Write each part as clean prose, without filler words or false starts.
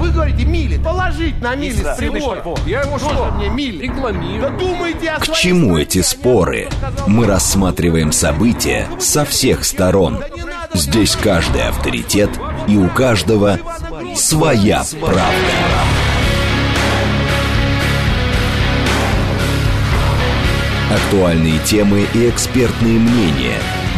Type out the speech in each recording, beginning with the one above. вы говорите мили. Положить на мили с прибором. Я его что? Рекламирую. Да думайте о своей... К чему эти споры? Мы рассматриваем события со всех сторон. Здесь каждый авторитет и у каждого своя правда. Актуальные темы и экспертные мнения.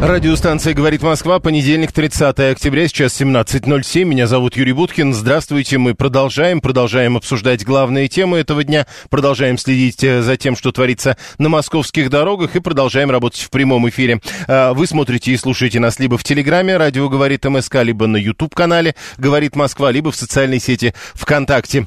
Радиостанция «Говорит Москва», понедельник, 30 октября, сейчас 17:07. Меня зовут Юрий Буткин. Здравствуйте. Мы продолжаем обсуждать главные темы этого дня, продолжаем следить за тем, что творится на московских дорогах, и продолжаем работать в прямом эфире. Вы смотрите и слушаете нас либо в Телеграме «Радио говорит МСК», либо на YouTube-канале «Говорит Москва», либо в социальной сети ВКонтакте.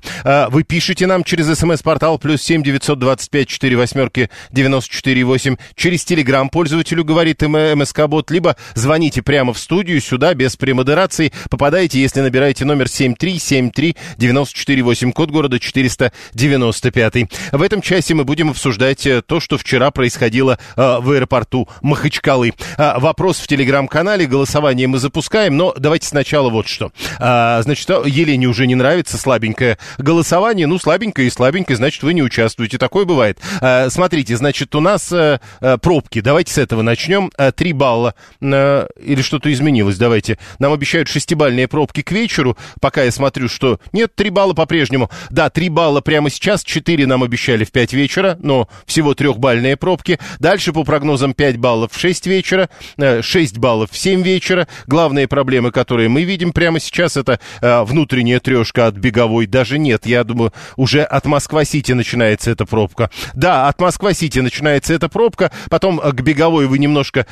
Вы пишете нам через СМС-портал +7 925 48 94 8, через Телеграм пользователю «Говорит МСК», либо звоните прямо в студию, сюда, без премодерации. Попадаете, если набираете номер 7373948, код города 495. В этом часе мы будем обсуждать то, что вчера происходило в аэропорту Махачкалы. Вопрос в телеграм-канале, голосование мы запускаем, но давайте сначала вот что. Значит, Елене уже не нравится слабенькое голосование. Ну, слабенькое и слабенькое, значит, вы не участвуете. Такое бывает. Смотрите, значит, у нас пробки. Давайте с этого начнем. 3 балла. Или что-то изменилось, давайте. Нам обещают 6-бальные пробки к вечеру. Пока я смотрю, что... Нет, 3 балла по-прежнему. Да, 3 балла прямо сейчас. 4 нам обещали в 5 вечера, но всего 3-бальные пробки. Дальше, по прогнозам, 5 баллов в 6 вечера, 6 баллов в 7 вечера. Главные проблемы, которые мы видим прямо сейчас, это внутренняя трешка от Беговой. Даже нет, я думаю, уже от Москва-Сити начинается эта пробка. Да, от Москва-Сити начинается эта пробка. Потом к Беговой вы немножко...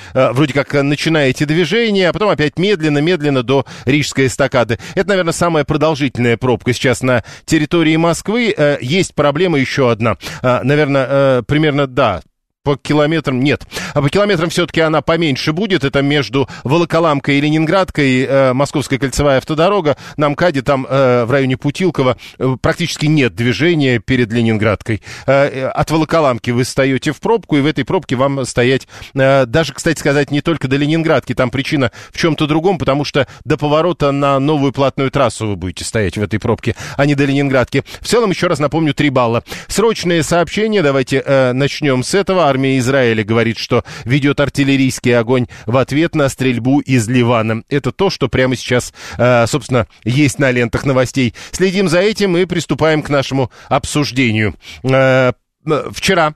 Вроде как начинаете движение, а потом опять медленно-медленно до Рижской эстакады. Это, наверное, самая продолжительная пробка сейчас на территории Москвы. Есть проблема еще одна. Наверное, примерно, да... По километрам нет. А по километрам все-таки она поменьше будет. Это между Волоколамкой и Ленинградкой, Московская кольцевая автодорога. На МКАДе там в районе Путилково практически нет движения перед Ленинградкой. От Волоколамки вы встаете в пробку, и в этой пробке вам стоять, даже, кстати сказать, не только до Ленинградки. Там причина в чем-то другом, потому что до поворота на новую платную трассу вы будете стоять в этой пробке, а не до Ленинградки. В целом, еще раз напомню, 3 балла. Срочные сообщения. Давайте начнем с этого. Армия Израиля говорит, что ведет артиллерийский огонь в ответ на стрельбу из Ливана. Это то, что прямо сейчас, собственно, есть на лентах новостей. Следим за этим и приступаем к нашему обсуждению. Вчера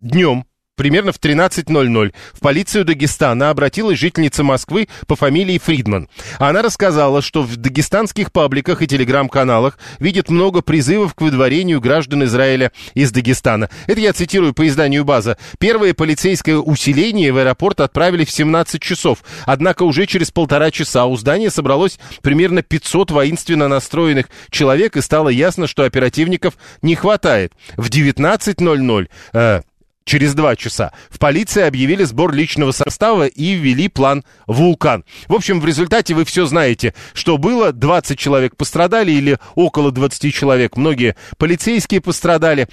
днем, примерно в 13:00, в полицию Дагестана обратилась жительница Москвы по фамилии Фридман. Она рассказала, что в дагестанских пабликах и телеграм-каналах видит много призывов к выдворению граждан Израиля из Дагестана. Это я цитирую по изданию «База». Первое полицейское усиление в аэропорт отправили в 17 часов. Однако уже через 1,5 часа у здания собралось примерно 500 воинственно настроенных человек, и стало ясно, что оперативников не хватает. В 19:00... Через 2 часа в полиции объявили сбор личного состава и ввели план «Вулкан». В общем, в результате вы все знаете, что было. 20 человек пострадали или около 20 человек. Многие полицейские пострадали.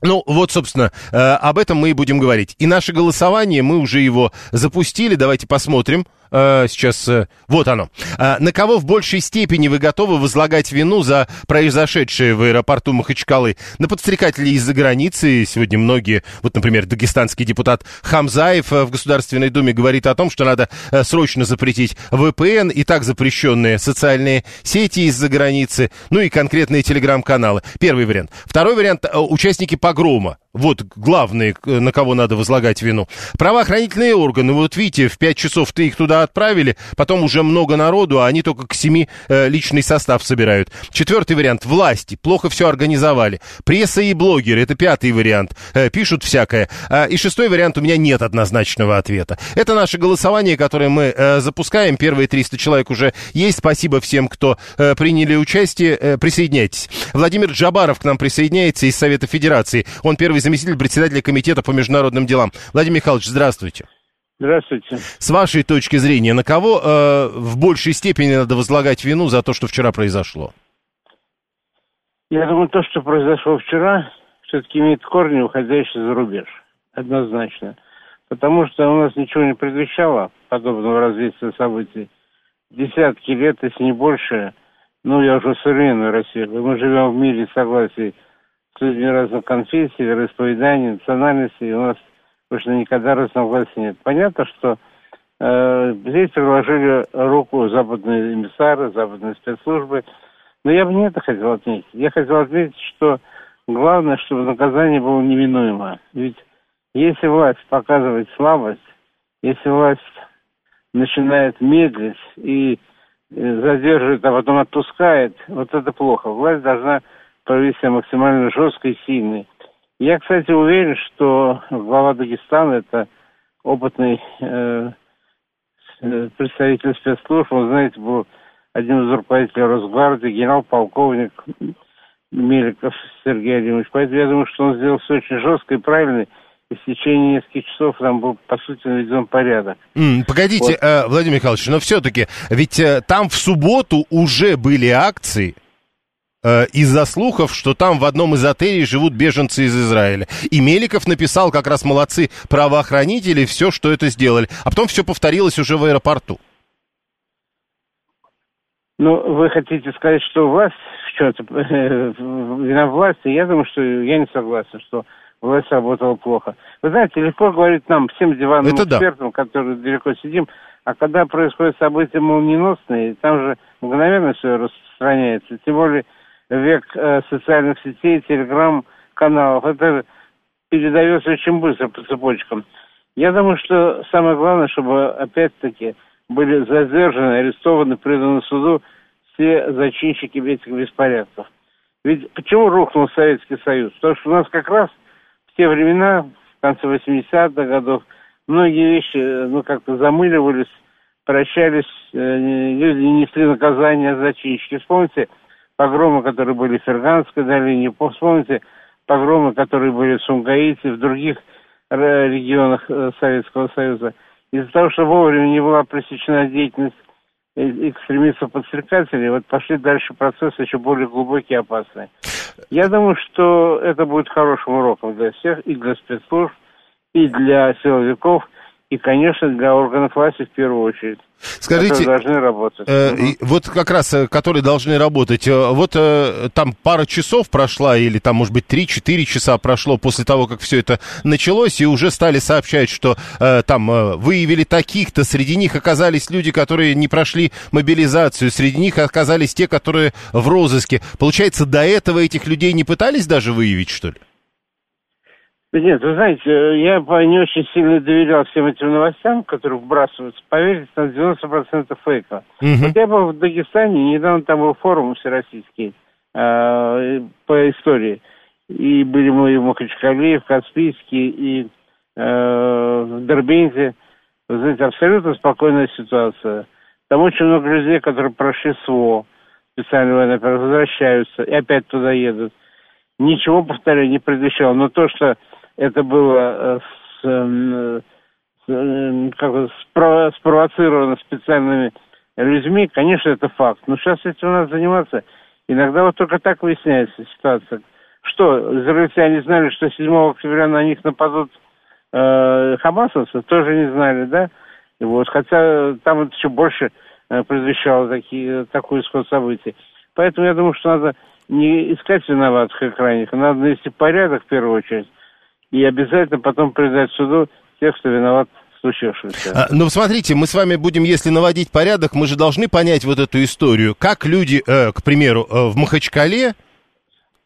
Ну, вот, собственно, об этом мы и будем говорить. И наше голосование, мы уже его запустили. Давайте посмотрим. Сейчас, вот оно. На кого в большей степени вы готовы возлагать вину за произошедшее в аэропорту Махачкалы? На подстрекателей из-за границы. Сегодня многие, вот, например, дагестанский депутат Хамзаев в Государственной Думе говорит о том, что надо срочно запретить ВПН и так запрещенные социальные сети из-за границы, ну и конкретные телеграм-каналы. Первый вариант. Второй вариант – участники погрома. Вот главные, на кого надо возлагать вину. Правоохранительные органы. Вот видите, в 5 часов-то их туда отправили, потом уже много народу, а они только к 7 личный состав собирают. Четвертый вариант. Власти. Плохо все организовали. Пресса и блогеры. Это 5-й вариант. Пишут всякое. И 6-й вариант. У меня нет однозначного ответа. Это наше голосование, которое мы запускаем. Первые 300 человек уже есть. Спасибо всем, кто приняли участие. Присоединяйтесь. Владимир Джабаров к нам присоединяется из Совета Федерации. Он первый заместитель председателя комитета по международным делам. Владимир Михайлович, здравствуйте. Здравствуйте. С вашей точки зрения, на кого в большей степени надо возлагать вину за то, что вчера произошло? Я думаю, то, что произошло вчера, все-таки имеет корни, уходящие за рубеж. Однозначно. Потому что у нас ничего не предвещало подобного развития событий. Десятки лет, если не больше, я уже современную Россию. Мы живем в мире согласии с людьми разных конфессий, вероисповеданий, национальностей. У нас точно никогда разногласий нет. Понятно, что здесь приложили руку западные эмиссары, западные спецслужбы. Но я бы не это хотел отметить. Я хотел отметить, что главное, чтобы наказание было неминуемо. Ведь если власть показывает слабость, если власть начинает медлить и задерживает, а потом отпускает, вот это плохо. Власть должна провести максимально жесткой и сильной. Я, кстати, уверен, что глава Дагестана – это опытный представитель спецслужб. Он, знаете, был один из руководителей Росгвардии, генерал-полковник Меликов Сергей Алимович. Поэтому я думаю, что он сделал все очень жестко и правильно. И в течение нескольких часов там был, по сути, наведен порядок. Погодите, вот. Владимир Михайлович, но все-таки, ведь там в субботу уже были акции из-за слухов, что там в одном из отелей живут беженцы из Израиля. И Меликов написал, как раз молодцы правоохранители, все, что это сделали. А потом все повторилось уже в аэропорту. Вы хотите сказать, что власть в чем-то вина власти? Я думаю, что я не согласен, что власть работала плохо. Вы знаете, легко говорить нам, всем диванным экспертам, которые далеко сидим, а когда происходят события молниеносные, там же мгновенно все распространяется. Тем более век социальных сетей, телеграм-каналов. Это передается очень быстро по цепочкам. Я думаю, что самое главное, чтобы опять-таки были задержаны, арестованы, преданы суду все зачинщики этих беспорядков. Ведь почему рухнул Советский Союз? Потому что у нас как раз в те времена, в конце 80-х годов, многие вещи как-то замыливались, прощались, люди несли наказание за зачинщики. Вспомните погромы, которые были в Ферганской долине, вспомните погромы, которые были в Сумгаите, в других регионах Советского Союза. Из-за того, что вовремя не была пресечена деятельность экстремистов-подстрекателей, пошли дальше процессы еще более глубокие и опасные. Я думаю, что это будет хорошим уроком для всех, и для спецслужб, и для силовиков, и, конечно, для органов власти в первую очередь. Скажите, которые должны работать. Как раз, которые должны работать, там пара часов прошла, или там, может быть, 3-4 часа прошло после того, как все это началось, и уже стали сообщать, что выявили таких-то, среди них оказались люди, которые не прошли мобилизацию, среди них оказались те, которые в розыске. Получается, до этого этих людей не пытались даже выявить, что ли? Нет, вы знаете, я не очень сильно доверял всем этим новостям, которые вбрасываются. Поверьте, там 90% фейка. Я был в Дагестане, недавно там был форум всероссийский по истории. И были мы и в Махачкале, и в Каспийске, и в Дербенте. Вы знаете, абсолютно спокойная ситуация. Там очень много людей, которые прошли СВО, специальную войну, возвращаются и опять туда едут. Ничего, повторяю, не предвещало. Но то, что это было спровоцировано специальными людьми, конечно, это факт. Но сейчас этим у нас заниматься. Иногда только так выясняется ситуация. Что, израильтяне знали, что 7 октября на них нападут хамасовцы? Тоже не знали, да? Хотя там это еще больше предвещало такой исход событий. Поэтому я думаю, что надо не искать виноватых и крайних, надо навести порядок в первую очередь. И обязательно потом передать суду тех, кто виноват в случившемся. Смотрите, мы с вами будем, если наводить порядок, мы же должны понять вот эту историю. Как люди, к примеру, в Махачкале,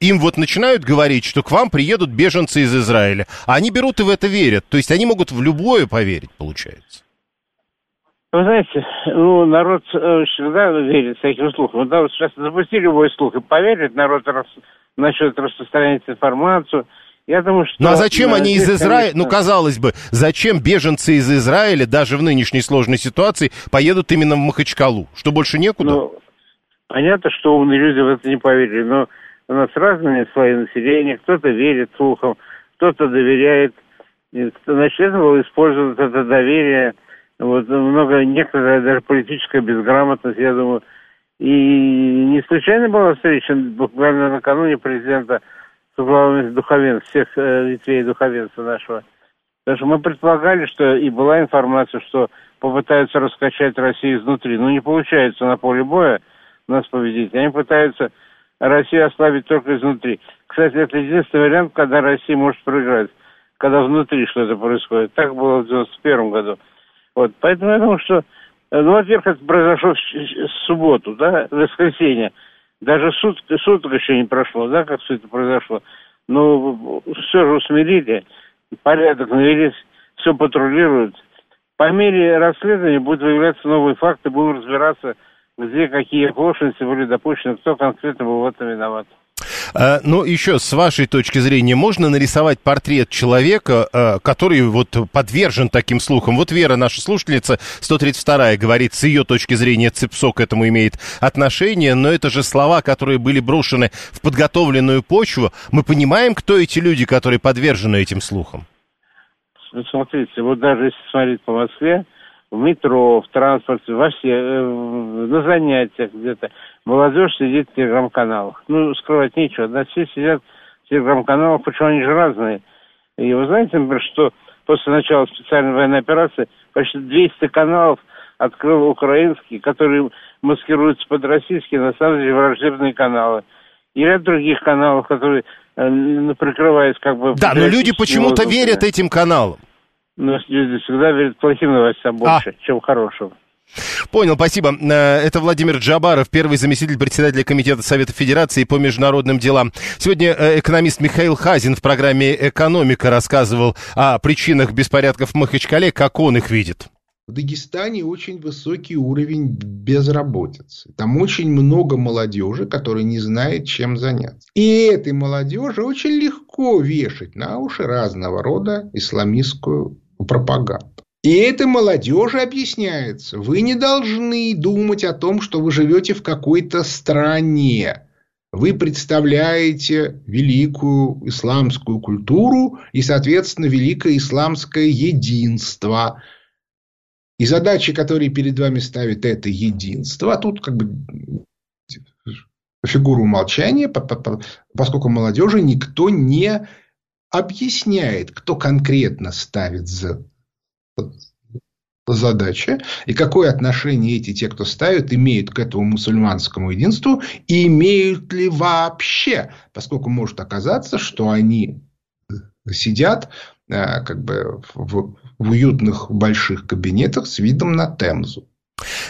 им начинают говорить, что к вам приедут беженцы из Израиля. А они берут и в это верят. То есть они могут в любое поверить, получается. Вы знаете, народ всегда верит всяким слухам. Сейчас запусти любой слух и поверит, народ начнет распространять информацию. Я думаю, что... а зачем они из Израиля... Конечно... казалось бы, зачем беженцы из Израиля, даже в нынешней сложной ситуации, поедут именно в Махачкалу? Что, больше некуда? Понятно, что умные люди в это не поверили, но у нас разные слои населения. Кто-то верит слухам, кто-то доверяет. Значит, это было использовано, это доверие. Некоторая даже политическая безграмотность, я думаю. И не случайно была встреча буквально накануне президента с главами духовенств, всех ветвей духовенства нашего. Потому что мы предполагали, что и была информация, что попытаются раскачать Россию изнутри. Но не получается на поле боя нас победить. Они пытаются Россию ослабить только изнутри. Кстати, это единственный вариант, когда Россия может проиграть, когда внутри что-то происходит. Так было в 1991 году. Вот. Поэтому я думаю, что... Ну, во-первых, это произошло в субботу, да, в воскресенье. Даже суток еще не прошло, да, как все это произошло. Но все же усмирили, порядок навелись, все патрулируют. По мере расследования будут выявляться новые факты, будут разбираться, где какие оплошности были допущены, кто конкретно был в этом виноват. Ну, еще с вашей точки зрения, можно нарисовать портрет человека, который вот подвержен таким слухам? Вот Вера, наша слушательница, 132-я, говорит, с ее точки зрения ЦИПСО к этому имеет отношение, но это же слова, которые были брошены в подготовленную почву. Мы понимаем, кто эти люди, которые подвержены этим слухам? Смотрите, вот даже если смотреть по Москве, в метро, в транспорте, во все, на занятиях где-то. Молодежь сидит в телеграм-каналах. Ну, скрывать нечего. Да, все сидят в телеграм-каналах, почему они же разные. И вы знаете, например, что после начала специальной военной операции почти 200 каналов открыл украинский, которые маскируются под российские, на самом деле, враждебные каналы. И ряд других каналов, которые прикрываются как бы... Да, но люди почему-то верят этим каналам. Но люди всегда верят плохим новостям больше, чем хорошим. Понял, спасибо. Это Владимир Джабаров, первый заместитель председателя Комитета Совета Федерации по международным делам. Сегодня экономист Михаил Хазин в программе «Экономика» рассказывал о причинах беспорядков в Махачкале, как он их видит. В Дагестане очень высокий уровень безработицы. Там очень много молодежи, которая не знает, чем заняться. И этой молодежи очень легко вешать на уши разного рода исламистскую пропаганду. И это молодежи объясняется. Вы не должны думать о том, что вы живете в какой-то стране. Вы представляете великую исламскую культуру и, соответственно, великое исламское единство. И задачи, которые перед вами ставит это единство, а тут как бы фигуру молчания, поскольку молодежи никто не объясняет, кто конкретно ставит задачи и какое отношение те, кто ставит, имеют к этому мусульманскому единству и имеют ли вообще, поскольку может оказаться, что они сидят как бы в уютных больших кабинетах с видом на Темзу.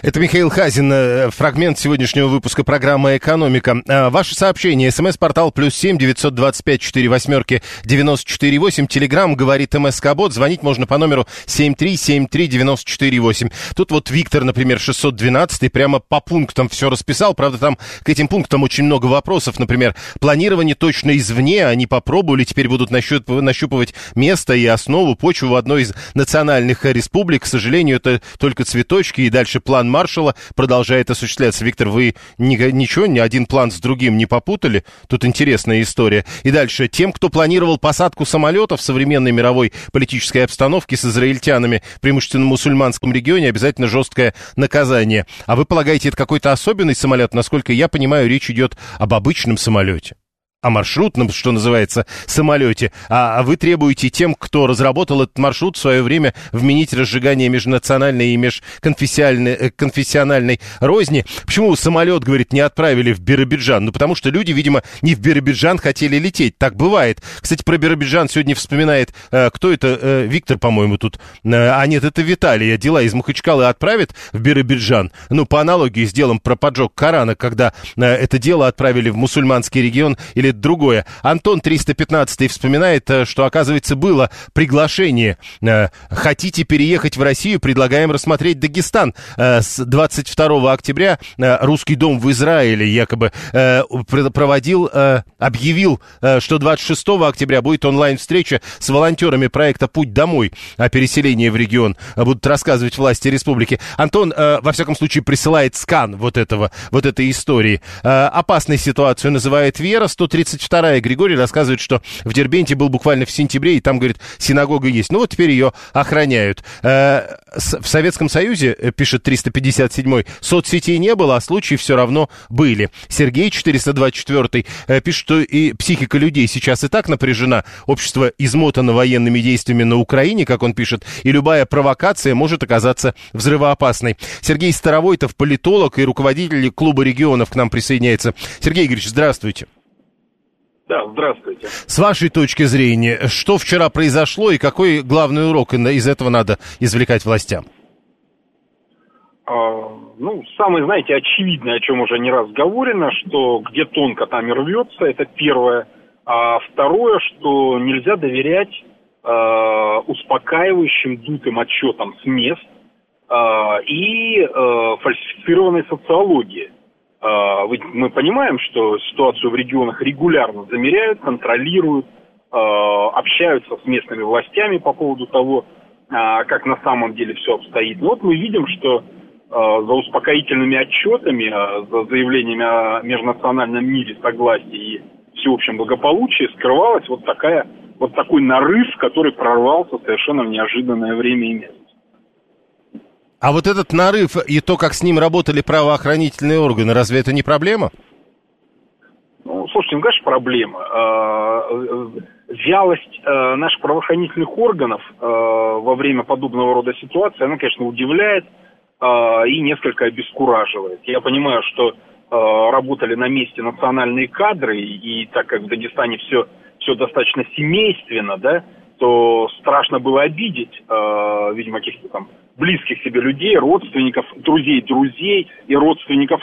Это Михаил Хазин, фрагмент сегодняшнего выпуска программы «Экономика». Ваше сообщение, смс-портал +7 925 48 94 8, телеграмм говорит МСК-бот, звонить можно по номеру 7373 94 8. Тут вот Виктор, например, 612, прямо по пунктам все расписал, правда там к этим пунктам очень много вопросов, например, планирование точно извне, они попробовали, теперь будут нащупывать место и основу, почву в одной из национальных республик, к сожалению, это только цветочки и дальше план Маршалла продолжает осуществляться. Виктор, вы ничего, ни один план с другим не попутали? Тут интересная история. И дальше. Тем, кто планировал посадку самолетов в современной мировой политической обстановке с израильтянами, преимущественно в мусульманском регионе, обязательно жесткое наказание. А вы полагаете, это какой-то особенный самолет? Насколько я понимаю, речь идет об обычном самолете. О маршрутном, что называется, самолете. А вы требуете тем, кто разработал этот маршрут в свое время, вменить разжигание межнациональной и межконфессиональной розни. Почему самолет, говорит, не отправили в Биробиджан? Ну, потому что люди, видимо, не в Биробиджан хотели лететь. Так бывает. Кстати, про Биробиджан сегодня вспоминает, кто это, Виктор, по-моему, тут. А нет, это Виталий. Дела из Махачкалы отправят в Биробиджан. Ну, по аналогии с делом про поджог Корана, когда это дело отправили в мусульманский регион или другое. Антон 315 вспоминает, что, оказывается, было приглашение. Хотите переехать в Россию? Предлагаем рассмотреть Дагестан. С 22 октября Русский дом в Израиле якобы объявил, что 26 октября будет онлайн-встреча с волонтерами проекта «Путь домой» о переселении в регион. Будут рассказывать власти республики. Антон, во всяком случае, присылает скан вот этой истории. Опасной ситуацию называет Вера, 132 32-я. Григорий рассказывает, что в Дербенте был буквально в сентябре, и там, говорит, синагога есть. Ну вот теперь ее охраняют. В Советском Союзе, пишет 357-й, соцсетей не было, а случаи все равно были. Сергей 424-й пишет, что и психика людей сейчас и так напряжена. Общество измотано военными действиями на Украине, как он пишет, и любая провокация может оказаться взрывоопасной. Сергей Старовойтов, политолог и руководитель клуба регионов, к нам присоединяется. Сергей Игоревич, здравствуйте. Да, здравствуйте. С вашей точки зрения, что вчера произошло и какой главный урок из этого надо извлекать властям? Ну, самое, знаете, очевидное, о чем уже не раз говорено, что где тонко, там и рвется, это первое. А второе, что нельзя доверять успокаивающим дутым отчетам с мест и фальсифицированной социологии. Мы понимаем, что ситуацию в регионах регулярно замеряют, контролируют, общаются с местными властями по поводу того, как на самом деле все обстоит. Но вот мы видим, что за успокоительными отчетами, за заявлениями о межнациональном мире, согласии и всеобщем благополучии скрывалась вот такой нарыв, который прорвался совершенно в неожиданное время и место. А вот этот нарыв и то, как с ним работали правоохранительные органы, разве это не проблема? Ну, слушайте, ну, конечно, проблема. Вялость наших правоохранительных органов во время подобного рода ситуации, она, конечно, удивляет и несколько обескураживает. Я понимаю, что работали на месте национальные кадры, и так как в Дагестане все достаточно семейственно, да, то страшно было обидеть, видимо, каких-то там близких себе людей, родственников, друзей и родственников.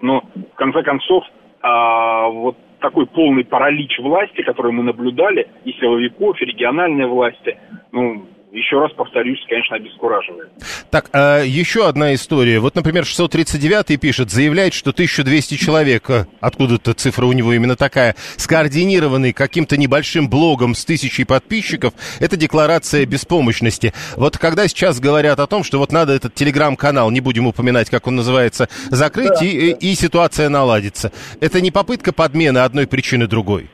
Но, в конце концов, вот такой полный паралич власти, который мы наблюдали, и силовиков, и региональной власти, ну, еще раз повторюсь, конечно, обескураживает. Так, а еще одна история. Вот, например, 639-й пишет, заявляет, что 1200 человек, откуда-то цифра у него именно такая, скоординированный каким-то небольшим блогом с 1000 подписчиков, это декларация беспомощности. Вот когда сейчас говорят о том, что вот надо этот телеграм-канал, не будем упоминать, как он называется, закрыть, да, и ситуация наладится. Это не попытка подмены одной причины другой?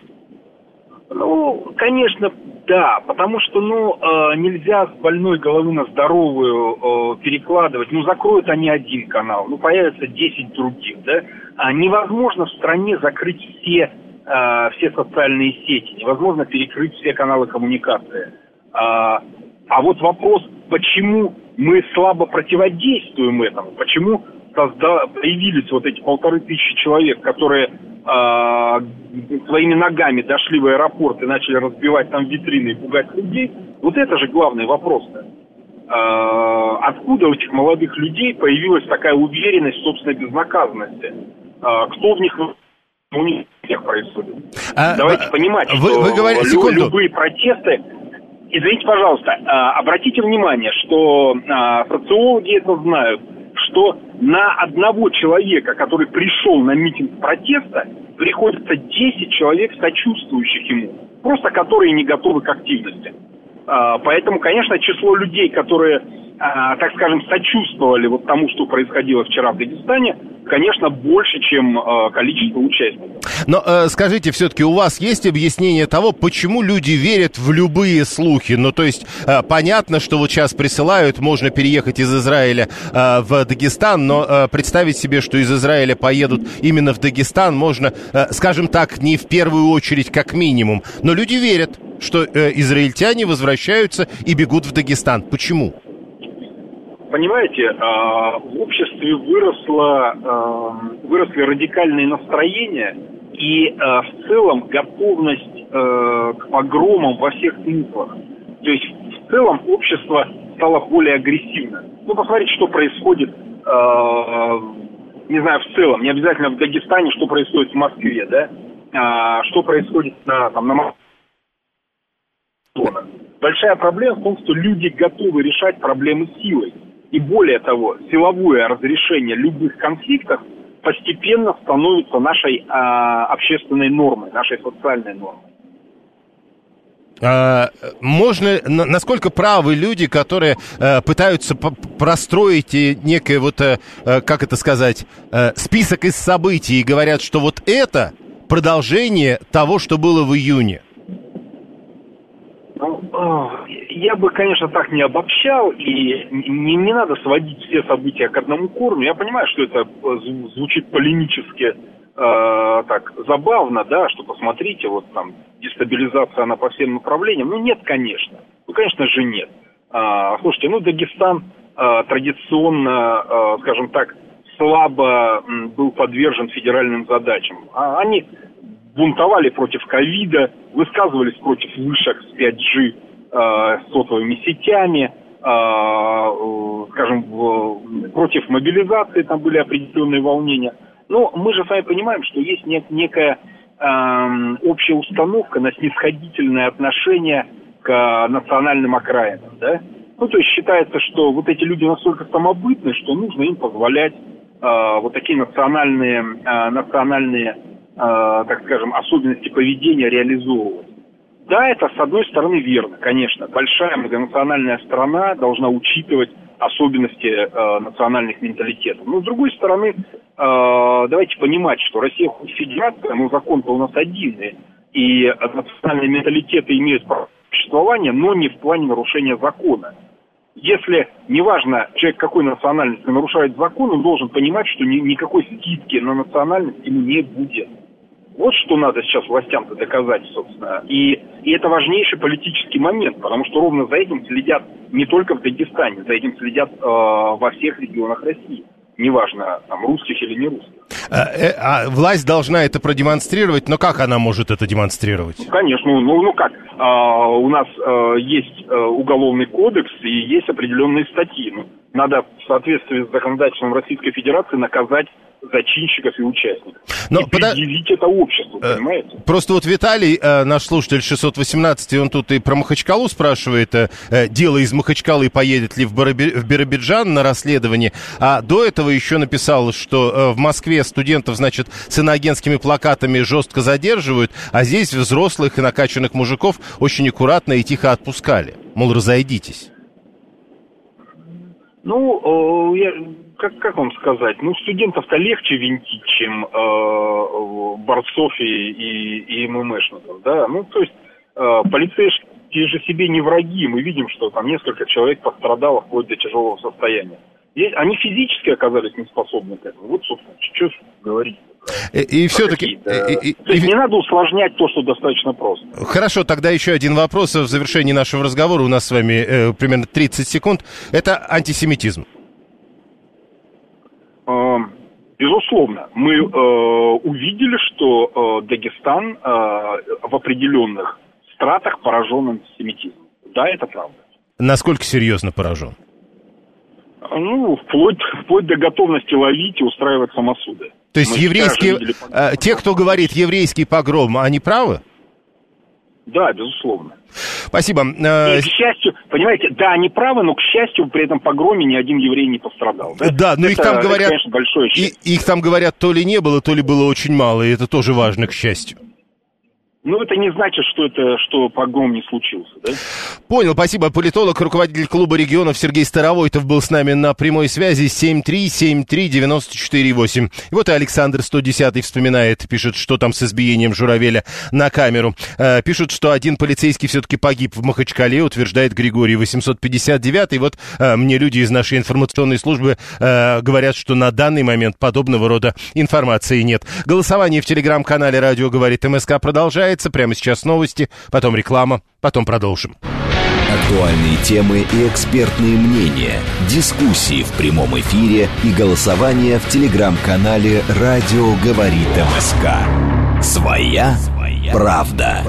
Ну, конечно, да, потому что, нельзя с больной головы на здоровую перекладывать. Ну, закроют они один канал, появится 10 других, да. Невозможно в стране закрыть все социальные сети, невозможно перекрыть все каналы коммуникации. А вот вопрос, почему мы слабо противодействуем этому, почему появились вот эти 1500 человек, которые своими ногами дошли в аэропорт и начали разбивать там витрины и пугать людей. Вот это же главный вопрос-то. Откуда у этих молодых людей появилась такая уверенность в собственной безнаказанности? Кто в них... У них всех происходит. Давайте понимать, что любые протесты... Извините, пожалуйста, обратите внимание, что социологи это знают, что на одного человека, который пришел на митинг протеста, приходится 10 человек, сочувствующих ему, просто которые не готовы к активности. Поэтому, конечно, число людей, которые, так скажем, сочувствовали вот тому, что происходило вчера в Дагестане, конечно, больше, чем количество участников. Но скажите, все-таки у вас есть объяснение того, почему люди верят в любые слухи? Ну, то есть, понятно, что вот сейчас присылают, можно переехать из Израиля в Дагестан, но представить себе, что из Израиля поедут именно в Дагестан, можно, скажем так, не в первую очередь, как минимум. Но люди верят, что израильтяне возвращаются и бегут в Дагестан. Почему? Понимаете, в обществе выросли радикальные настроения и в целом готовность к погромам во всех смыслах. То есть в целом общество стало более агрессивно. Ну, посмотрите, что происходит, не знаю, в целом, не обязательно в Дагестане, что происходит в Москве, да, что происходит на Москве. Большая проблема в том, что люди готовы решать проблемы силой. И более того, силовое разрешение любых конфликтов постепенно становится нашей общественной нормой, нашей социальной нормой. Можно, насколько правы люди, которые пытаются простроить некое, список из событий и говорят, что вот это продолжение того, что было в июне? Я бы, конечно, так не обобщал, и не надо сводить все события к одному корню. Я понимаю, что это звучит полемически так забавно, да, что посмотрите, вот там дестабилизация, она по всем направлениям. Ну, нет, конечно. Ну, конечно же, нет. Слушайте, ну, Дагестан традиционно, скажем так, слабо был подвержен федеральным задачам. Они бунтовали против ковида, высказывались против вышек с 5G сотовыми сетями, скажем, против мобилизации, там были определенные волнения. Но мы же с вами понимаем, что есть некая общая установка на снисходительное отношение к национальным окраинам, да? Ну, то есть считается, что вот эти люди настолько самобытны, что нужно им позволять вот такие национальные, так скажем, особенности поведения реализовывать. Да, это, с одной стороны, верно, конечно. Большая многонациональная страна должна учитывать особенности национальных менталитетов. Но, с другой стороны, давайте понимать, что Россия хоть федерация, но закон-то у нас один, и национальные менталитеты имеют право существования, но не в плане нарушения закона. Если, неважно, человек какой национальности нарушает закон, он должен понимать, что никакой скидки на национальность ему не будет. Вот что надо сейчас властям-то доказать, собственно. И это важнейший политический момент, потому что ровно за этим следят не только в Дагестане, за этим следят во всех регионах России. Неважно, там, русских или не русских. А власть должна это продемонстрировать, но как она может это демонстрировать? Ну, конечно, ну как? У нас есть уголовный кодекс и есть определенные статьи. Ну, надо в соответствии с законодательством Российской Федерации наказать зачинщиков и участников. Но и предъявить это обществу, понимаете? Просто вот Виталий, наш слушатель 618, он тут и про Махачкалу спрашивает, дело из Махачкалы поедет ли в Биробиджан на расследование, а до этого еще написал, что в Москве студентов, значит, с иноагентскими плакатами жестко задерживают, а здесь взрослых и накачанных мужиков очень аккуратно и тихо отпускали. Мол, разойдитесь. Ну, я... Как вам сказать? Ну, студентов-то легче винтить, чем борцов и ММшников, да? Ну, то есть полицейские же себе не враги. Мы видим, что там несколько человек пострадало вплоть до тяжелого состояния. Они физически оказались неспособны к этому. Вот, собственно, что говорить. И все-таки... То есть не надо усложнять то, что достаточно просто. Хорошо, тогда еще один вопрос в завершении нашего разговора. У нас с вами примерно 30 секунд. Это антисемитизм. Безусловно, мы увидели, что Дагестан в определенных стратах поражен антисемитизмом. Да, это правда. Насколько серьезно поражен? Ну, вплоть до готовности ловить и устраивать самосуды. То есть те, кто говорит еврейский погром, они правы? Да, безусловно. Спасибо. И, к счастью, понимаете, да, они правы, но, к счастью, при этом погроме ни один еврей не пострадал. Да, да, но их там говорят, это, конечно, их там говорят, то ли не было, то ли было очень мало, и это тоже важно, к счастью. Ну, это не значит, что погром не случился, да? Понял, спасибо. Политолог, руководитель клуба регионов Сергей Старовойтов был с нами на прямой связи. 7373948. И вот и Александр 110 вспоминает, пишет, что там с избиением журавеля на камеру. Пишут, что один полицейский все-таки погиб в Махачкале, утверждает Григорий 859. И вот мне люди из нашей информационной службы говорят, что на данный момент подобного рода информации нет. Голосование в телеграм-канале «Радио говорит МСК» продолжает. Прямо сейчас новости, потом реклама, потом продолжим. Актуальные темы и экспертные мнения, дискуссии в прямом эфире и голосование в телеграм-канале «Радио говорит МСК». Своя правда.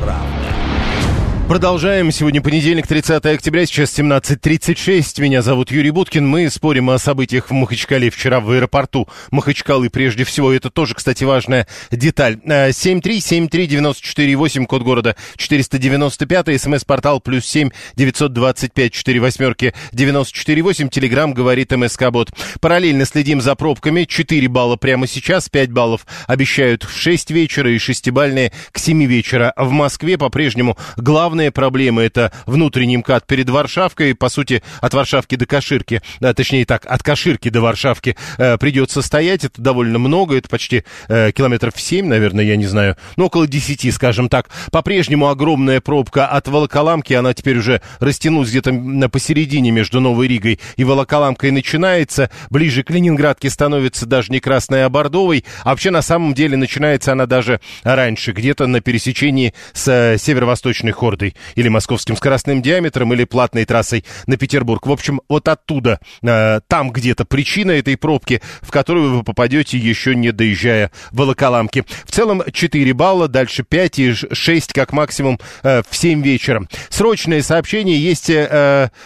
Продолжаем. Сегодня понедельник, 30 октября, сейчас 17:36. Меня зовут Юрий Буткин. Мы спорим о событиях в Махачкале вчера в аэропорту Махачкалы. Прежде всего, это тоже, кстати, важная деталь. 7373948, код города 495, СМС-портал +7 925 48 948, Телеграм говорит МСК-бот. Параллельно следим за пробками. 4 балла прямо сейчас, 5 баллов обещают в 6 вечера и 6-бальные к 7 вечера. В Москве по-прежнему главный главная проблема — это внутренний МКАД перед Варшавкой, по сути, от Варшавки до Каширки, да, точнее так, от Каширки до Варшавки придется стоять, это довольно много, это почти километров 7, наверное, я не знаю, но около 10, скажем так. По-прежнему огромная пробка от Волоколамки, она теперь уже растянулась где-то посередине между Новой Ригой и Волоколамкой начинается, ближе к Ленинградке становится даже не красной, а бордовой, а вообще на самом деле начинается она даже раньше, где-то на пересечении с Северо-Восточной хордой, или Московским скоростным диаметром, или платной трассой на Петербург. В общем, вот оттуда, там где-то причина этой пробки, в которую вы попадете, еще не доезжая Волоколамки. В целом 4 балла, дальше 5 и 6, как максимум, в 7 вечера. Срочное сообщение, есть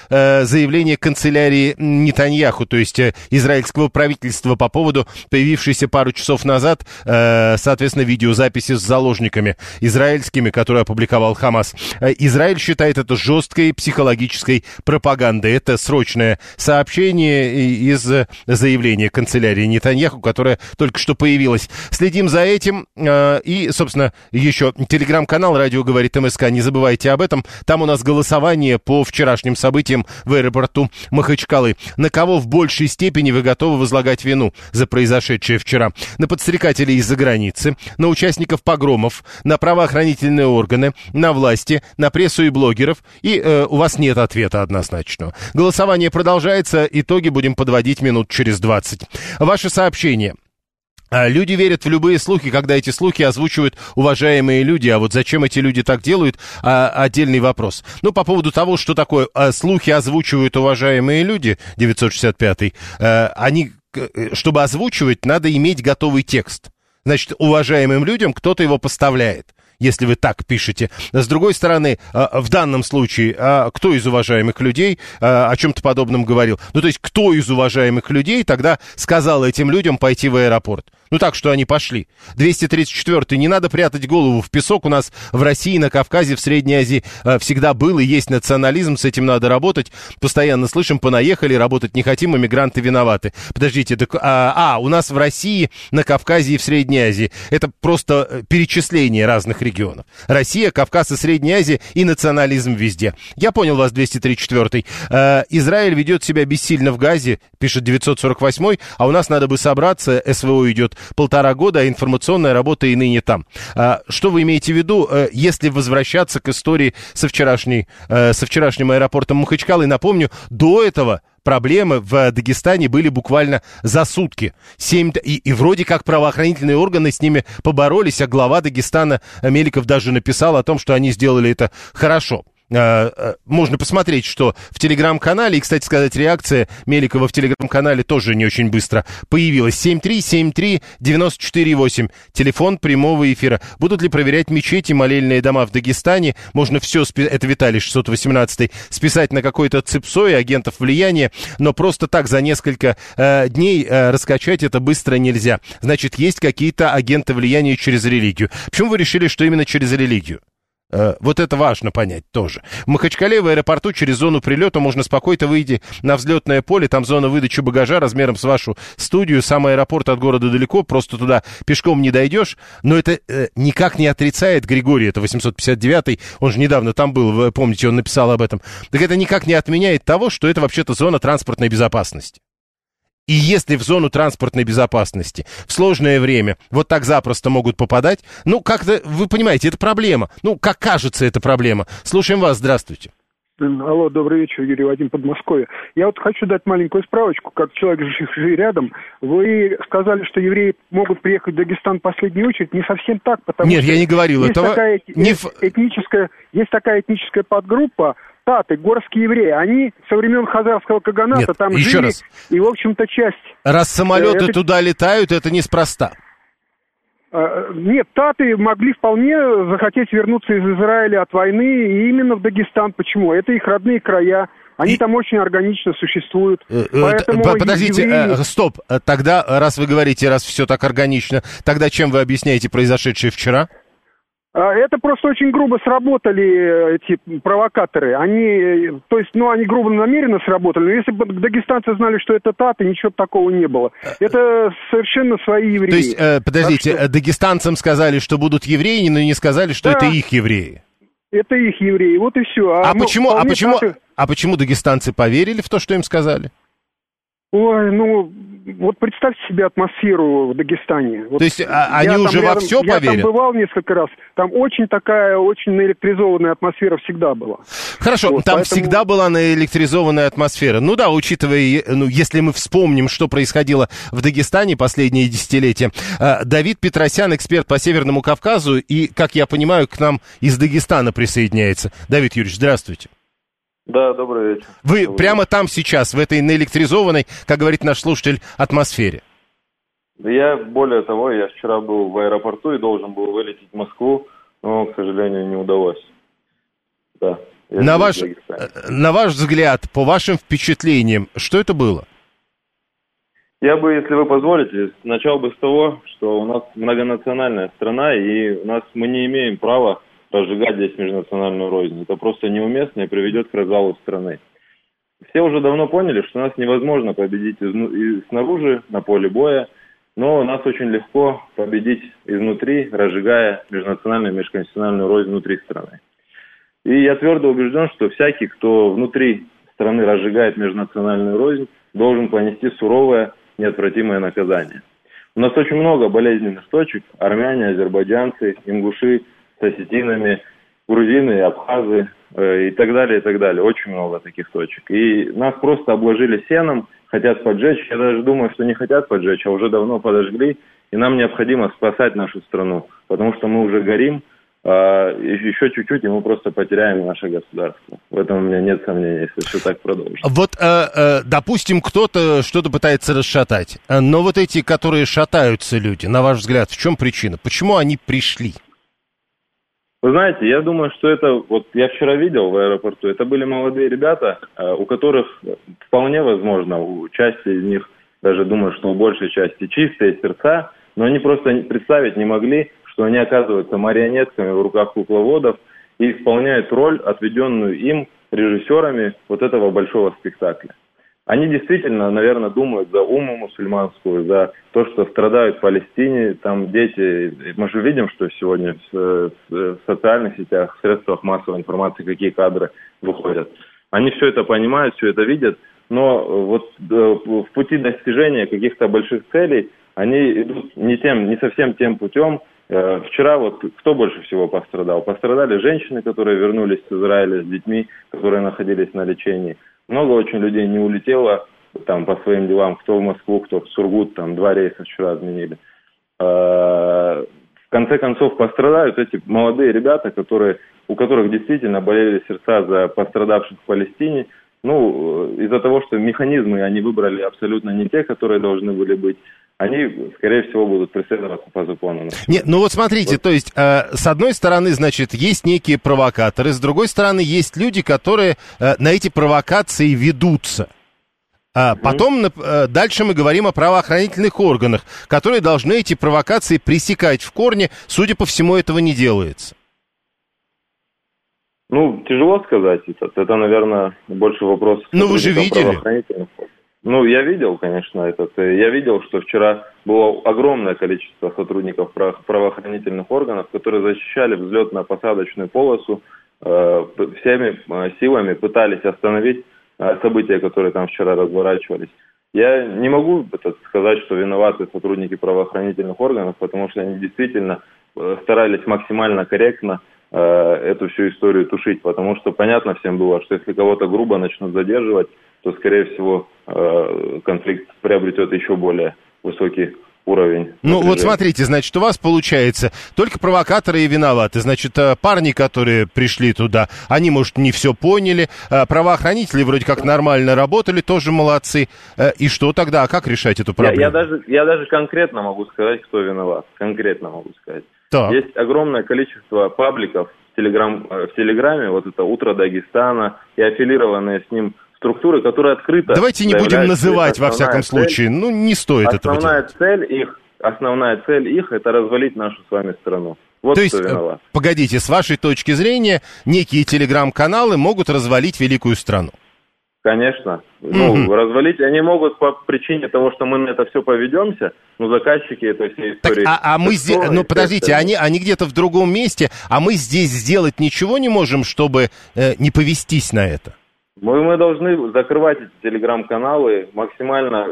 заявление канцелярии Нетаньяху, то есть израильского правительства по поводу появившейся пару часов назад, соответственно, видеозаписи с заложниками израильскими, которые опубликовал Хамас. Израиль считает это жесткой психологической пропагандой. Это срочное сообщение из заявления канцелярии Нетаньяху, которое только что появилось. Следим за этим. И, собственно, еще телеграм-канал «Радио говорит МСК». Не забывайте об этом. Там у нас голосование по вчерашним событиям в аэропорту Махачкалы. На кого в большей степени вы готовы возлагать вину за произошедшее вчера? На подстрекателей из-за границы, на участников погромов, на правоохранительные органы, на власти, на прессу и блогеров. И у вас нет ответа однозначного. Голосование продолжается. Итоги будем подводить минут через 20. Ваше сообщение. Люди верят в любые слухи, когда эти слухи озвучивают уважаемые люди. А вот зачем эти люди так делают, отдельный вопрос. Ну, по поводу того, что такое слухи озвучивают уважаемые люди, 965-й, они, чтобы озвучивать, надо иметь готовый текст. Значит, уважаемым людям кто-то его поставляет, если вы так пишете. С другой стороны, в данном случае, кто из уважаемых людей о чем-то подобном говорил? Ну, то есть, кто из уважаемых людей тогда сказал этим людям пойти в аэропорт? Ну, так, что они пошли. 234-й. Не надо прятать голову в песок. У нас в России, на Кавказе, в Средней Азии всегда был и есть национализм. С этим надо работать. Постоянно слышим, понаехали, работать не хотим, иммигранты виноваты. Подождите, так, у нас в России, на Кавказе и в Средней Азии. Это просто перечисление разных регионов. Россия, Кавказ и Средняя Азия, и национализм везде. Я понял вас, 234-й. Израиль ведет себя бессильно в Газе, пишет 948-й. А у нас надо бы собраться, СВО идет 1,5 года, а информационная работа и ныне там. Что вы имеете в виду, если возвращаться к истории со вчерашним аэропортом Махачкалы? Напомню, до этого проблемы в Дагестане были буквально за сутки. И вроде как правоохранительные органы с ними поборолись, а глава Дагестана Меликов даже написал о том, что они сделали это хорошо. Можно посмотреть, что в телеграм-канале, и, кстати сказать, реакция Меликова в телеграм-канале тоже не очень быстро появилась. 7373948, телефон прямого эфира. Будут ли проверять мечети, молельные дома в Дагестане? Можно все, это Виталий 618, списать на какой-то ЦИПСО и агентов влияния, но просто так за несколько дней раскачать это быстро нельзя. Значит, есть какие-то агенты влияния через религию. Почему вы решили, что именно через религию? Вот это важно понять тоже. В Махачкале в аэропорту через зону прилета можно спокойно выйти на взлетное поле. Там зона выдачи багажа размером с вашу студию. Сам аэропорт от города далеко, просто туда пешком не дойдешь. Но это никак не отрицает Григорий, это 859-й. Он же недавно там был, вы помните, он написал об этом. Так это никак не отменяет того, что это вообще-то зона транспортной безопасности. И если в зону транспортной безопасности в сложное время вот так запросто могут попадать, ну, как-то, вы понимаете, это проблема. Ну, как кажется, это проблема. Слушаем вас, здравствуйте. Алло, добрый вечер, Юрий Вадим, Подмосковье. Я вот хочу дать маленькую справочку, как человек, живший рядом. Вы сказали, что евреи могут приехать в Дагестан в последнюю очередь. Не совсем так, потому что... Нет, я не говорил этого. Есть такая этническая подгруппа, таты, горские евреи, они со времен Хазарского каганата там жили, и, в общем-то, часть... Раз самолеты туда летают, это неспроста. Нет, таты могли вполне захотеть вернуться из Израиля от войны, и именно в Дагестан. Почему? Это их родные края. Они там очень органично существуют. Подождите, стоп. Тогда, раз вы говорите, раз все так органично, тогда чем вы объясняете произошедшее вчера? Это просто очень грубо сработали эти провокаторы. Они грубо намеренно сработали. Но если бы дагестанцы знали, что это таты, ничего такого не было. Это совершенно свои евреи. То есть, дагестанцам сказали, что будут евреи, но не сказали, что это их евреи. это их евреи, вот и все. А почему дагестанцы поверили в то, что им сказали? Ой, ну, вот представьте себе атмосферу в Дагестане. Вот то есть они уже во все поверят? Я там бывал несколько раз, там очень такая, очень наэлектризованная атмосфера всегда была. Хорошо, вот, там поэтому... всегда была наэлектризованная атмосфера. Ну да, учитывая, ну, если мы вспомним, что происходило в Дагестане последние десятилетия. Давид Петросян, эксперт по Северному Кавказу, и, как я понимаю, к нам из Дагестана присоединяется. Давид Юрьевич, здравствуйте. Да, добрый вечер. Вы прямо там сейчас, в этой наэлектризованной, как говорит наш слушатель, атмосфере? Да я, более того, я вчера был в аэропорту и должен был вылететь в Москву, но, к сожалению, не удалось. Да. На ваш взгляд, по вашим впечатлениям, что это было? Я бы, если вы позволите, начал бы с того, что у нас многонациональная страна, и у нас мы не имеем права разжигать здесь межнациональную рознь. Это просто неуместно и приведет к развалу страны. Все уже давно поняли, что нас невозможно победить снаружи, на поле боя, но нас очень легко победить изнутри, разжигая межнациональную и межконфессиональную рознь внутри страны. И я твердо убежден, что всякий, кто внутри страны разжигает межнациональную рознь, должен понести суровое, неотвратимое наказание. У нас очень много болезненных точек: армяне, азербайджанцы, ингуши, с осетинами, грузины, абхазы и так далее, и так далее. Очень много таких точек. И нас просто обложили сеном, хотят поджечь. Я даже думаю, что не хотят поджечь, а уже давно подожгли. И нам необходимо спасать нашу страну, потому что мы уже горим. Еще чуть-чуть, и мы просто потеряем наше государство. В этом у меня нет сомнений, если все так продолжится. Вот, допустим, кто-то что-то пытается расшатать. Но вот эти, которые шатаются люди, на ваш взгляд, в чем причина? Почему они пришли? Вы знаете, я думаю, что это, вот я вчера видел в аэропорту, это были молодые ребята, у которых вполне возможно, у части из них, даже думаю, что у большей части, чистые сердца, но они просто представить не могли, что они оказываются марионетками в руках кукловодов и исполняют роль, отведенную им режиссерами вот этого большого спектакля. Они действительно, наверное, думают за уму мусульманскую, за то, что страдают в Палестине, там дети. Мы же видим, что сегодня в социальных сетях, в средствах массовой информации, какие кадры выходят. Они все это понимают, все это видят, но вот в пути достижения каких-то больших целей они идут не совсем тем путем. Вчера вот кто больше всего пострадал? Пострадали женщины, которые вернулись с Израиля с детьми, которые находились на лечении. Много очень людей не улетело там по своим делам, кто в Москву, кто в Сургут, там 2 рейса вчера отменили. В конце концов пострадают эти молодые ребята, у которых действительно болели сердца за пострадавших в Палестине. Ну, из-за того, что механизмы они выбрали абсолютно не те, которые должны были быть, они, скорее всего, будут преследоваться по закону. Нет, ну вот смотрите, вот. То есть, с одной стороны, значит, есть некие провокаторы, с другой стороны, есть люди, которые на эти провокации ведутся. Потом, дальше мы говорим о правоохранительных органах, которые должны эти провокации пресекать в корне. Судя по всему, этого не делается. Ну, тяжело сказать. Это, наверное, больше вопрос... Ну, вы же видели. Ну, я видел, конечно, Я видел, что вчера было огромное количество сотрудников правоохранительных органов, которые защищали взлетно-посадочную полосу, всеми силами пытались остановить события, которые там вчера разворачивались. Я не могу сказать, что виноваты сотрудники правоохранительных органов, потому что они действительно старались максимально корректно эту всю историю тушить, потому что понятно всем было, что если кого-то грубо начнут задерживать, то, скорее всего, конфликт приобретет еще более высокий уровень. Ну, вот смотрите, значит, у вас получается, только провокаторы и виноваты. Значит, парни, которые пришли туда, они, может, не все поняли. Правоохранители вроде как нормально работали, тоже молодцы. И что тогда? А как решать эту проблему? Я даже конкретно могу сказать, кто виноват. Конкретно могу сказать. Так. Есть огромное количество пабликов в Телеграме, вот это «Утро Дагестана» и аффилированные с ним структуры, которые открыто... Давайте не будем называть, во всяком случае, ну не стоит этого делать. Основная цель их – это развалить нашу с вами страну. Вот. То есть, погодите, с вашей точки зрения, некие телеграм-каналы могут развалить великую страну? Конечно. Ну, развалить они могут по причине того, что мы на это все поведемся, Ну, заказчики, это все истории. Так, мы здесь, ну, подождите, они где-то в другом месте, а мы здесь сделать ничего не можем, чтобы не повестись на это? Мы должны закрывать эти телеграм-каналы, максимально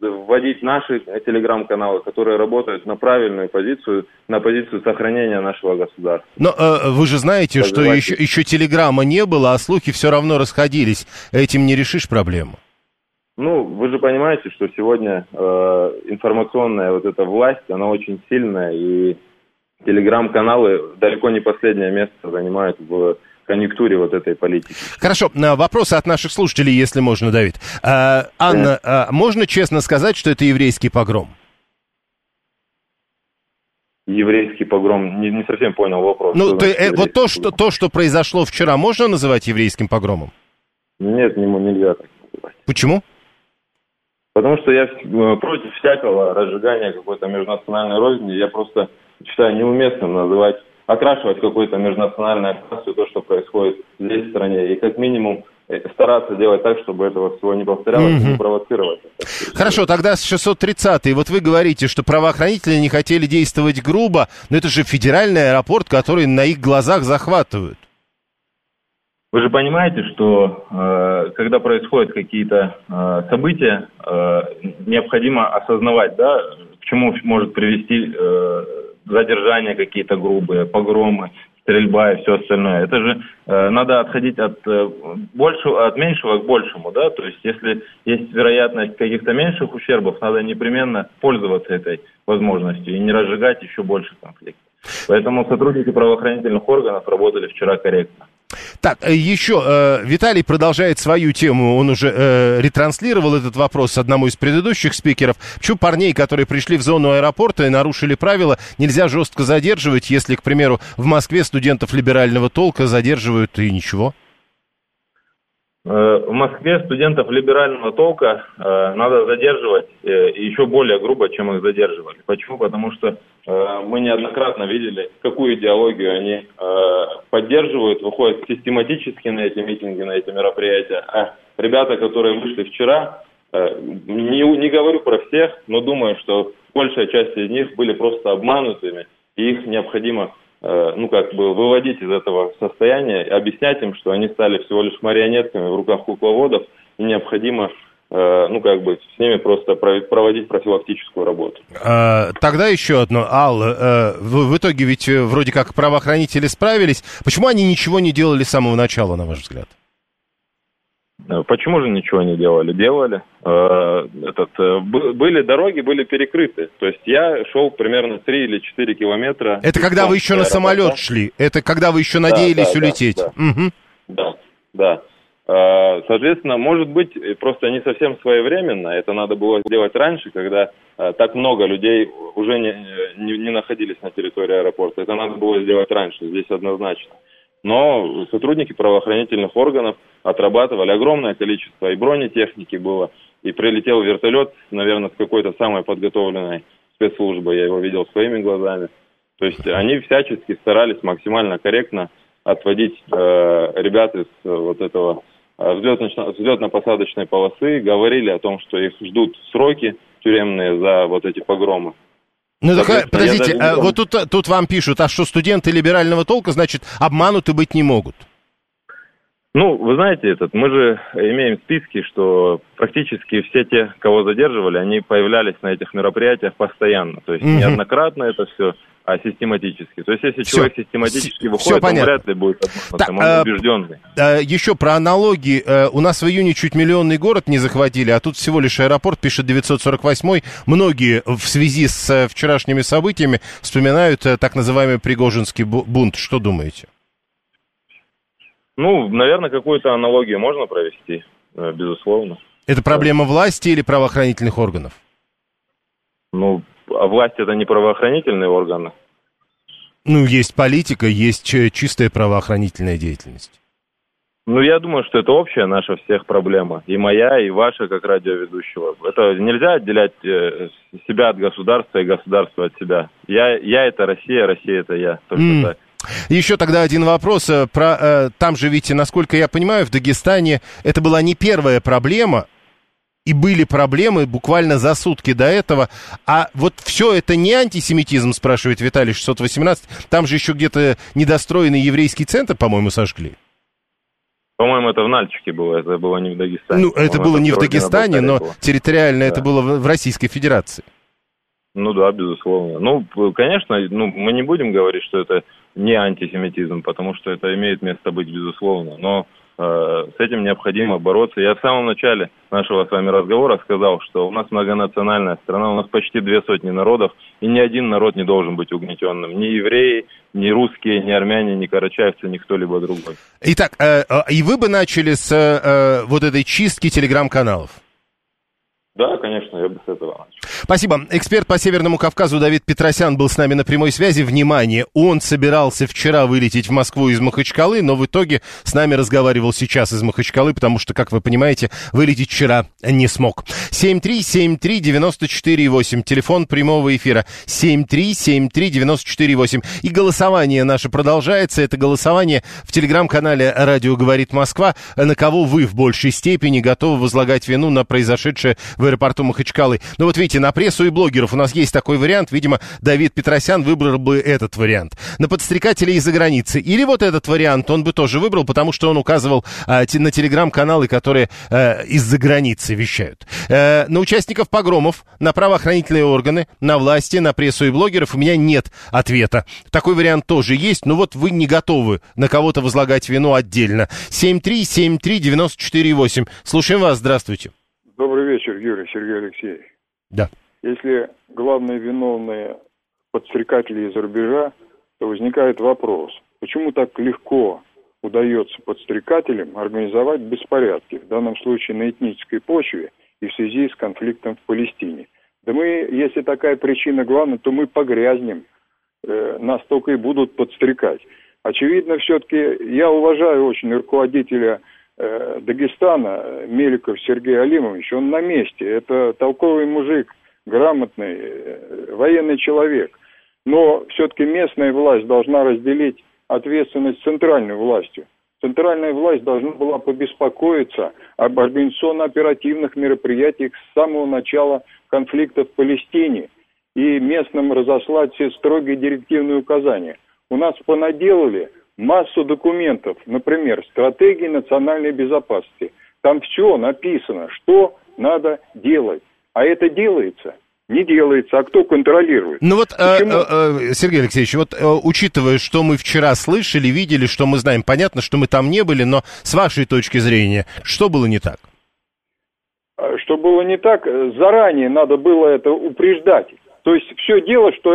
вводить наши телеграм-каналы, которые работают на правильную позицию, на позицию сохранения нашего государства. Но вы же знаете, что еще телеграмма не было, а слухи все равно расходились. Этим не решишь проблему? Ну, вы же понимаете, что сегодня информационная вот эта власть, она очень сильная, и телеграм-каналы далеко не последнее место занимают в конъюнктуре вот этой политики. Хорошо. Вопросы от наших слушателей, если можно, Давид. Анна, можно честно сказать, что это еврейский погром? Еврейский погром? Не совсем понял вопрос. Ну, вот то, что произошло вчера, можно называть еврейским погромом? Нет, нельзя так называть. Почему? Потому что я против всякого разжигания какой-то межнациональной розни. Я просто считаю неуместным называть, окрашивать какой-то межнациональной окрасью то, что происходит здесь, в стране. И как минимум стараться делать так, чтобы этого всего не повторялось, не провоцировать. Хорошо, тогда 630-й. Вот вы говорите, что правоохранители не хотели действовать грубо, но это же федеральный аэропорт, который на их глазах захватывают. Вы же понимаете, что когда происходят какие-то события, необходимо осознавать, да, к чему может привести задержания какие-то грубые, погромы, стрельба и все остальное. Это же надо отходить от меньшего к большему, да, то есть если есть вероятность каких-то меньших ущербов, надо непременно пользоваться этой возможностью и не разжигать еще больше конфликтов. Поэтому сотрудники правоохранительных органов работали вчера корректно. Так, еще Виталий продолжает свою тему, он уже ретранслировал этот вопрос одному из предыдущих спикеров. Почему парней, которые пришли в зону аэропорта и нарушили правила, нельзя жестко задерживать, если, к примеру, в Москве студентов либерального толка задерживают и ничего? В Москве студентов либерального толка надо задерживать еще более грубо, чем их задерживали. Почему? Потому что мы неоднократно видели, какую идеологию они поддерживают, выходят систематически на эти митинги, на эти мероприятия. А ребята, которые вышли вчера, не говорю про всех, но думаю, что большая часть из них были просто обманутыми, и их необходимо выводить из этого состояния, объяснять им, что они стали всего лишь марионетками в руках кукловодов, и необходимо, с ними просто проводить профилактическую работу. Тогда еще одно, Алла, в итоге ведь вроде как правоохранители справились. Почему они ничего не делали с самого начала, на ваш взгляд? Почему же ничего не делали? Делали. Были дороги, были перекрыты. То есть я шел примерно 3 или 4 километра. Это когда вы еще на самолет шли? Это когда вы еще надеялись улететь? Да. Соответственно, может быть, просто не совсем своевременно. Это надо было сделать раньше, когда так много людей уже не находились на территории аэропорта. Это надо было сделать раньше, здесь однозначно. Но сотрудники правоохранительных органов отрабатывали огромное количество, и бронетехники было, и прилетел вертолет, наверное, с какой-то самой подготовленной спецслужбы, я его видел своими глазами. То есть они всячески старались максимально корректно отводить ребят из вот этого взлетно-посадочной полосы, говорили о том, что их ждут сроки тюремные за вот эти погромы. Ну, так, подождите, вот тут вам пишут, а что студенты либерального толка, значит, обмануты быть не могут? Ну, вы знаете, мы же имеем списки, что практически все те, кого задерживали, они появлялись на этих мероприятиях постоянно. То есть неоднократно это все, а систематически. То есть если человек систематически выходит, он вряд ли будет обманутым, он убежденный. Еще про аналогии. У нас в июне чуть миллионный город не захватили, а тут всего лишь аэропорт, пишет 948-й. Многие в связи с вчерашними событиями вспоминают так называемый Пригожинский бунт. Что думаете? Ну, наверное, какую-то аналогию можно провести, безусловно. Это проблема власти или правоохранительных органов? Ну, а власть — это не правоохранительные органы. Ну, есть политика, есть чистая правоохранительная деятельность. Ну, я думаю, что это общая наша всех проблема. И моя, и ваша, как радиоведущего. Это нельзя отделять себя от государства и государство от себя. Я — это Россия, Россия — это я. Только так. Еще тогда один вопрос. Там же, видите, насколько я понимаю, в Дагестане это была не первая проблема, и были проблемы буквально за сутки до этого. А вот все это не антисемитизм, спрашивает Виталий 618. Там же еще где-то недостроенный еврейский центр, по-моему, сожгли. По-моему, это в Нальчике было, это было не в Дагестане. Ну, это было не в Дагестане, но территориально это было в Российской Федерации. Ну да, безусловно. Ну, конечно, мы не будем говорить, что это не антисемитизм, потому что это имеет место быть, безусловно. Но с этим необходимо бороться. Я в самом начале нашего с вами разговора сказал, что у нас многонациональная страна, у нас почти 200 народов, и ни один народ не должен быть угнетенным. Ни евреи, ни русские, ни армяне, ни карачаевцы, ни кто-либо другой. Итак, и вы бы начали с вот этой чистки телеграм-каналов? Да, конечно, я бы с этого начал. Спасибо. Эксперт по Северному Кавказу Давид Петросян был с нами на прямой связи. Внимание, он собирался вчера вылететь в Москву из Махачкалы, но в итоге с нами разговаривал сейчас из Махачкалы, потому что, как вы понимаете, вылететь вчера не смог. 7373948, телефон прямого эфира 7373948. И голосование наше продолжается. Это голосование в телеграм-канале «Радио говорит Москва». На кого вы в большей степени готовы возлагать вину на произошедшее в аэропорту Махачкалы? Ну вот видите, на прессу и блогеров у нас есть такой вариант. Видимо, Давид Петросян выбрал бы этот вариант. На подстрекателей из-за границы. Или вот этот вариант он бы тоже выбрал, потому что он указывал на телеграм-каналы, которые из-за границы вещают. На участников погромов, на правоохранительные органы, на власти, на прессу и блогеров у меня нет ответа. Такой вариант тоже есть, но вот вы не готовы на кого-то возлагать вину отдельно. 7373948. Слушаем вас, здравствуйте. Добрый вечер, Юрий, Сергей Алексеевич. Да. Если главные виновные подстрекатели из-за рубежа, то возникает вопрос, почему так легко удается подстрекателям организовать беспорядки, в данном случае на этнической почве и в связи с конфликтом в Палестине. Да мы, если такая причина главная, то мы погрязнем, нас только и будут подстрекать. Очевидно, все-таки я уважаю очень руководителя Дагестана, Меликов Сергей Алимович, он на месте. Это толковый мужик, грамотный, военный человек. Но все-таки местная власть должна разделить ответственность с центральной властью. Центральная власть должна была побеспокоиться об организационно-оперативных мероприятиях с самого начала конфликта в Палестине и местным разослать все строгие директивные указания. У нас понаделали массу документов, например, стратегии национальной безопасности. Там все написано, что надо делать. А это делается? Не делается. А кто контролирует? Ну вот, Сергей Алексеевич, вот учитывая, что мы вчера слышали, видели, что мы знаем, понятно, что мы там не были, но с вашей точки зрения, что было не так? Что было не так, заранее надо было это упреждать. То есть все дело, что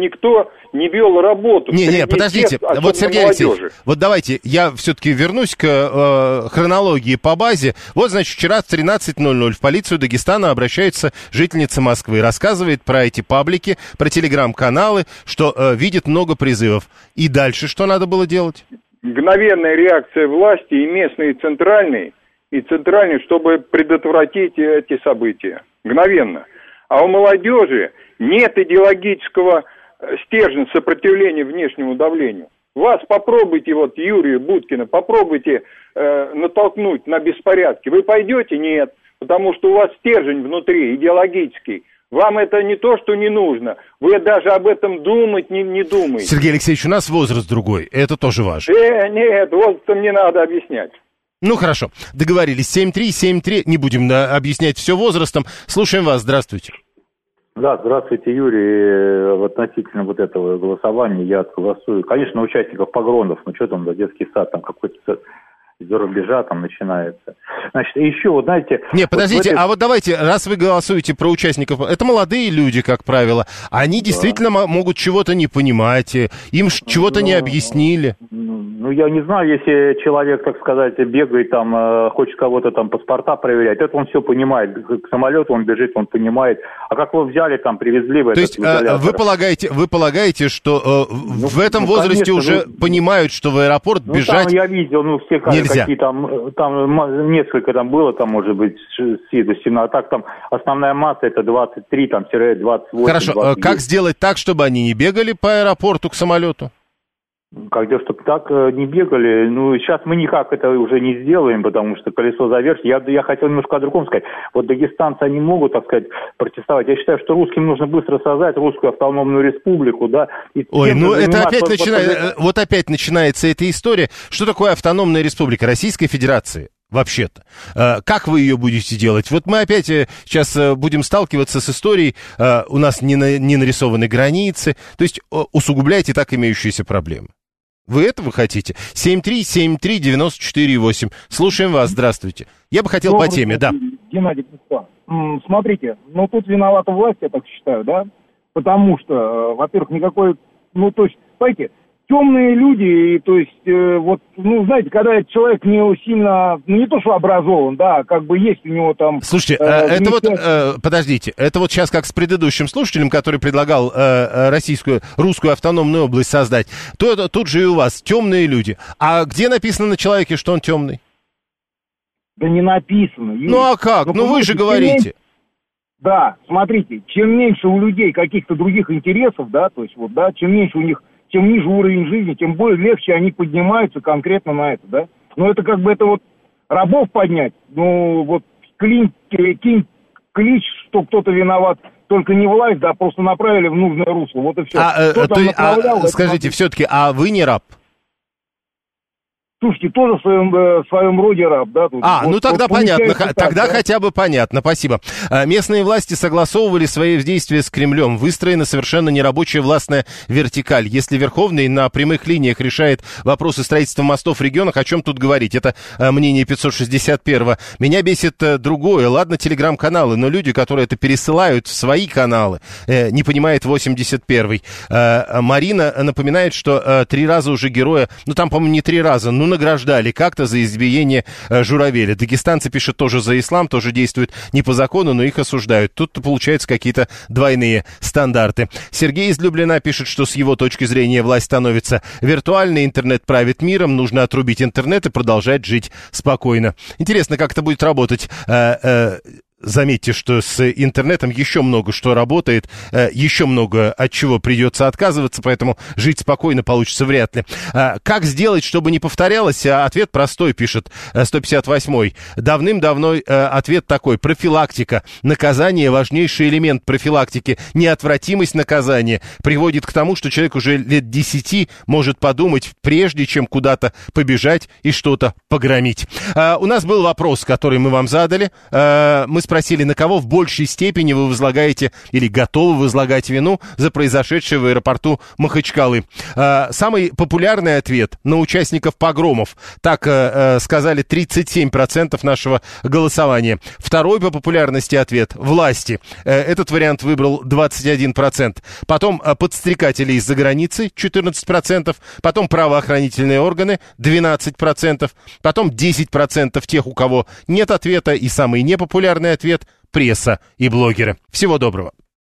никто не вел работу. Не, подождите, тех, вот, Сергей Алексеевич, вот давайте я все-таки вернусь к хронологии по базе. Вот, значит, вчера в 13:00 в полицию Дагестана обращается жительница Москвы, рассказывает про эти паблики, про телеграм-каналы, что видит много призывов. И дальше что надо было делать? Мгновенная реакция власти и местной, и центральной, чтобы предотвратить эти события. Мгновенно. А у молодежи нет идеологического стержня сопротивления внешнему давлению. Вас попробуйте, вот Юрия Буткина, попробуйте натолкнуть на беспорядки. Вы пойдете? Нет. Потому что у вас стержень внутри идеологический. Вам это не то, что не нужно. Вы даже об этом думать не думаете. Сергей Алексеевич, у нас возраст другой. Это тоже важно. Нет, возрастом не надо объяснять. Ну, хорошо. Договорились. 7-3. Не будем объяснять все возрастом. Слушаем вас. Здравствуйте. Да, здравствуйте, Юрий. Относительно вот этого голосования я голосую. Конечно, участников погромов. Ну, что там за детский сад? Там какой-то из-за рубежа там начинается. Значит, еще, вот знаете... Не, подождите, вот этой... а вот давайте, раз вы голосуете про участников... Это молодые люди, как правило. Они действительно могут чего-то не понимать. Им чего-то не объяснили. Ну, я не знаю, если человек, так сказать, бегает там, хочет кого-то там паспорта проверять, это он все понимает. К самолету он бежит, он понимает. А как вы взяли там, привезли в этот изолятор? То есть вы полагаете, что в этом возрасте, конечно, уже понимают, что в аэропорт бежать... Ну, там я видел, все как... Какие там несколько там было, там, может быть, с виду 17, а так там основная масса это 23, там, 28. Хорошо, 29. Как сделать так, чтобы они не бегали по аэропорту к самолету? Когда, чтобы так не бегали, ну, сейчас мы никак это уже не сделаем, потому что колесо завершено. Я хотел немножко о другом сказать. Вот дагестанцы, они могут, так сказать, протестовать. Я считаю, что русским нужно быстро создать русскую автономную республику, да. И вот опять начинается эта история. Что такое автономная республика Российской Федерации? Вообще-то. Как вы ее будете делать? Вот мы опять сейчас будем сталкиваться с историей, у нас не нарисованы границы, то есть усугубляете так имеющиеся проблемы. Вы этого хотите? 7373948. Слушаем вас, здравствуйте. Я бы хотел по теме, да. Геннадий Пуска, смотрите, ну тут виновата власть, я так считаю, да? Потому что, во-первых, никакой, ну то есть, понимаете, темные люди, и, то есть, вот, ну, знаете, когда человек не сильно, ну, не то, что образован, да, как бы есть у него там... Слушайте, это вот, подождите, это вот сейчас как с предыдущим слушателем, который предлагал русскую автономную область создать, то тут же и у вас темные люди. А где написано на человеке, что он темный? Да не написано. Есть. Ну, а как? Ну вы же говорите. Да, смотрите, чем меньше у людей каких-то других интересов, да, то есть, вот, да, чем меньше у них... Чем ниже уровень жизни, тем более легче они поднимаются конкретно на это, да? Но это как бы, это вот рабов поднять, ну вот кинь клич, что кто-то виноват, только не власть, да, просто направили в нужное русло, вот и все. Скажите, все-таки, а вы не раб? Слушайте, тоже в своем роде раб, да? Тут. Ну тогда понятно, тогда хотя бы понятно, спасибо. Местные власти согласовывали свои действия с Кремлем. Выстроена совершенно нерабочая властная вертикаль. Если Верховный на прямых линиях решает вопросы строительства мостов в регионах, о чем тут говорить? Это мнение 561-го. Меня бесит другое. Ладно, телеграм-каналы, но люди, которые это пересылают в свои каналы, не понимает 81-й. Марина напоминает, что 3 раза уже героя, ну там, по-моему, не 3 раза, но награждали как-то за избиение журавеля. Дагестанцы пишут тоже за ислам, тоже действуют не по закону, но их осуждают. Тут получаются какие-то двойные стандарты. Сергей из Люблина пишет, что с его точки зрения власть становится виртуальной, интернет правит миром, нужно отрубить интернет и продолжать жить спокойно. Интересно, как это будет работать. Заметьте, что с интернетом еще много что работает, еще много от чего придется отказываться, поэтому жить спокойно получится вряд ли. Как сделать, чтобы не повторялось? Ответ простой, пишет 158-й. Давным-давно ответ такой. Профилактика. Наказание – важнейший элемент профилактики. Неотвратимость наказания приводит к тому, что человек уже лет 10 может подумать, прежде чем куда-то побежать и что-то погромить. У нас был вопрос, который мы вам задали. Мы спросили, на кого в большей степени вы возлагаете или готовы возлагать вину за произошедшее в аэропорту Махачкалы. Самый популярный ответ — на участников погромов. Так сказали 37% нашего голосования. Второй по популярности ответ — власти. Этот вариант выбрал 21%. Потом подстрекатели из-за границы — 14%. Потом правоохранительные органы — 12%. Потом 10% тех, у кого нет ответа. И самый непопулярный ответ — пресса и блогеры. Всего доброго.